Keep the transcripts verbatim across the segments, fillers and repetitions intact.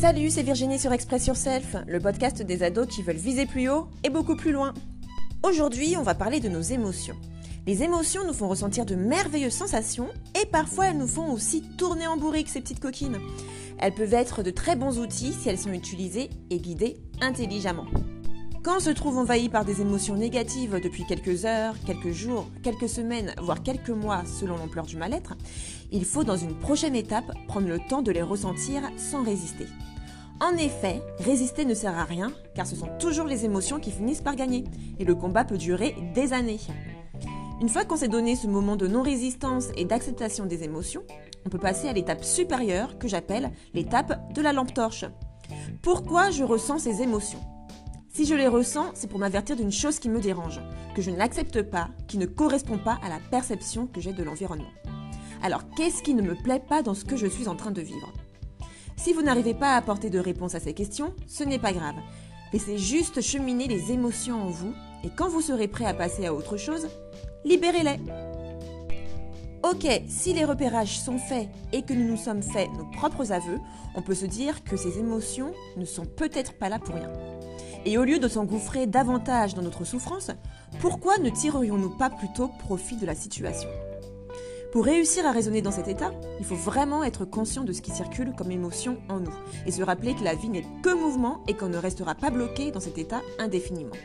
Salut, c'est Virginie sur Express Yourself, le podcast des ados qui veulent viser plus haut et beaucoup plus loin. Aujourd'hui, on va parler de nos émotions. Les émotions nous font ressentir de merveilleuses sensations et parfois elles nous font aussi tourner en bourrique, ces petites coquines. Elles peuvent être de très bons outils si elles sont utilisées et guidées intelligemment. Quand on se trouve envahi par des émotions négatives depuis quelques heures, quelques jours, quelques semaines, voire quelques mois selon l'ampleur du mal-être, il faut dans une prochaine étape prendre le temps de les ressentir sans résister. En effet, résister ne sert à rien car ce sont toujours les émotions qui finissent par gagner et le combat peut durer des années. Une fois qu'on s'est donné ce moment de non-résistance et d'acceptation des émotions, on peut passer à l'étape supérieure que j'appelle l'étape de la lampe torche. Pourquoi je ressens ces émotions ? Si je les ressens, c'est pour m'avertir d'une chose qui me dérange, que je n'accepte pas, qui ne correspond pas à la perception que j'ai de l'environnement. Alors, qu'est-ce qui ne me plaît pas dans ce que je suis en train de vivre ? Si vous n'arrivez pas à apporter de réponse à ces questions, ce n'est pas grave. Laissez juste cheminer les émotions en vous, et quand vous serez prêt à passer à autre chose, libérez-les. Ok, si les repérages sont faits et que nous nous sommes faits nos propres aveux, on peut se dire que ces émotions ne sont peut-être pas là pour rien. Et au lieu de s'engouffrer davantage dans notre souffrance, pourquoi ne tirerions-nous pas plutôt profit de la situation ? Pour réussir à raisonner dans cet état, il faut vraiment être conscient de ce qui circule comme émotion en nous et se rappeler que la vie n'est que mouvement et qu'on ne restera pas bloqué dans cet état indéfiniment.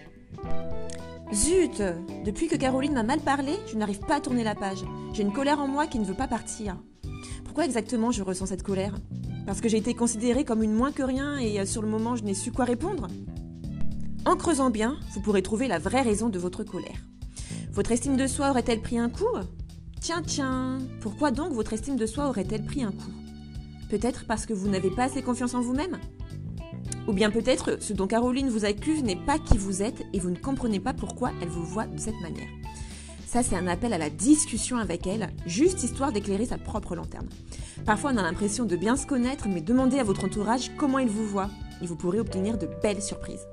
Zut ! Depuis que Caroline m'a mal parlé, je n'arrive pas à tourner la page. J'ai une colère en moi qui ne veut pas partir. Pourquoi exactement je ressens cette colère ? Parce que j'ai été considérée comme une moins que rien et sur le moment je n'ai su quoi répondre ? En creusant bien, vous pourrez trouver la vraie raison de votre colère. Votre estime de soi aurait-elle pris un coup ? Tiens, tiens, pourquoi donc votre estime de soi aurait-elle pris un coup ? Peut-être parce que vous n'avez pas assez confiance en vous-même ? Ou bien peut-être ce dont Caroline vous accuse n'est pas qui vous êtes et vous ne comprenez pas pourquoi elle vous voit de cette manière. Ça, c'est un appel à la discussion avec elle, juste histoire d'éclairer sa propre lanterne. Parfois, on a l'impression de bien se connaître, mais demandez à votre entourage comment il vous voit et vous pourrez obtenir de belles surprises.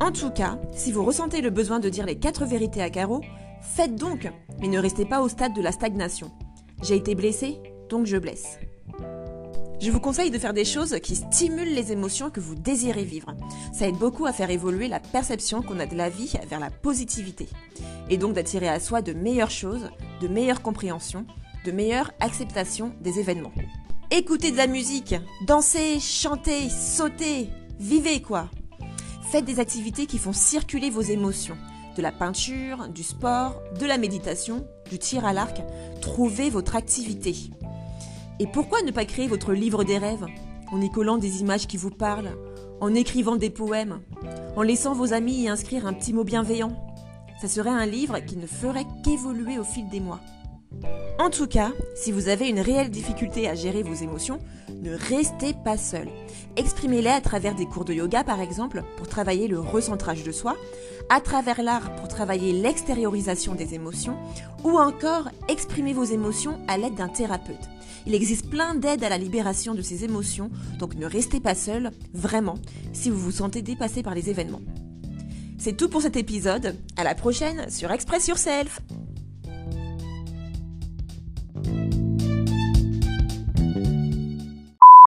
En tout cas, si vous ressentez le besoin de dire les quatre vérités à Caro, faites donc, mais ne restez pas au stade de la stagnation. J'ai été blessée, donc je blesse. Je vous conseille de faire des choses qui stimulent les émotions que vous désirez vivre. Ça aide beaucoup à faire évoluer la perception qu'on a de la vie vers la positivité. Et donc d'attirer à soi de meilleures choses, de meilleures compréhensions, de meilleure acceptation des événements. Écoutez de la musique, dansez, chantez, sautez, vivez quoi! Faites des activités qui font circuler vos émotions, de la peinture, du sport, de la méditation, du tir à l'arc. Trouvez votre activité. Et pourquoi ne pas créer votre livre des rêves, en y collant des images qui vous parlent, en écrivant des poèmes, en laissant vos amis y inscrire un petit mot bienveillant. Ça serait un livre qui ne ferait qu'évoluer au fil des mois. En tout cas, si vous avez une réelle difficulté à gérer vos émotions, ne restez pas seul. Exprimez-les à travers des cours de yoga par exemple pour travailler le recentrage de soi, à travers l'art pour travailler l'extériorisation des émotions ou encore exprimez vos émotions à l'aide d'un thérapeute. Il existe plein d'aides à la libération de ces émotions, donc ne restez pas seul, vraiment, si vous vous sentez dépassé par les événements. C'est tout pour cet épisode, à la prochaine sur Express Yourself.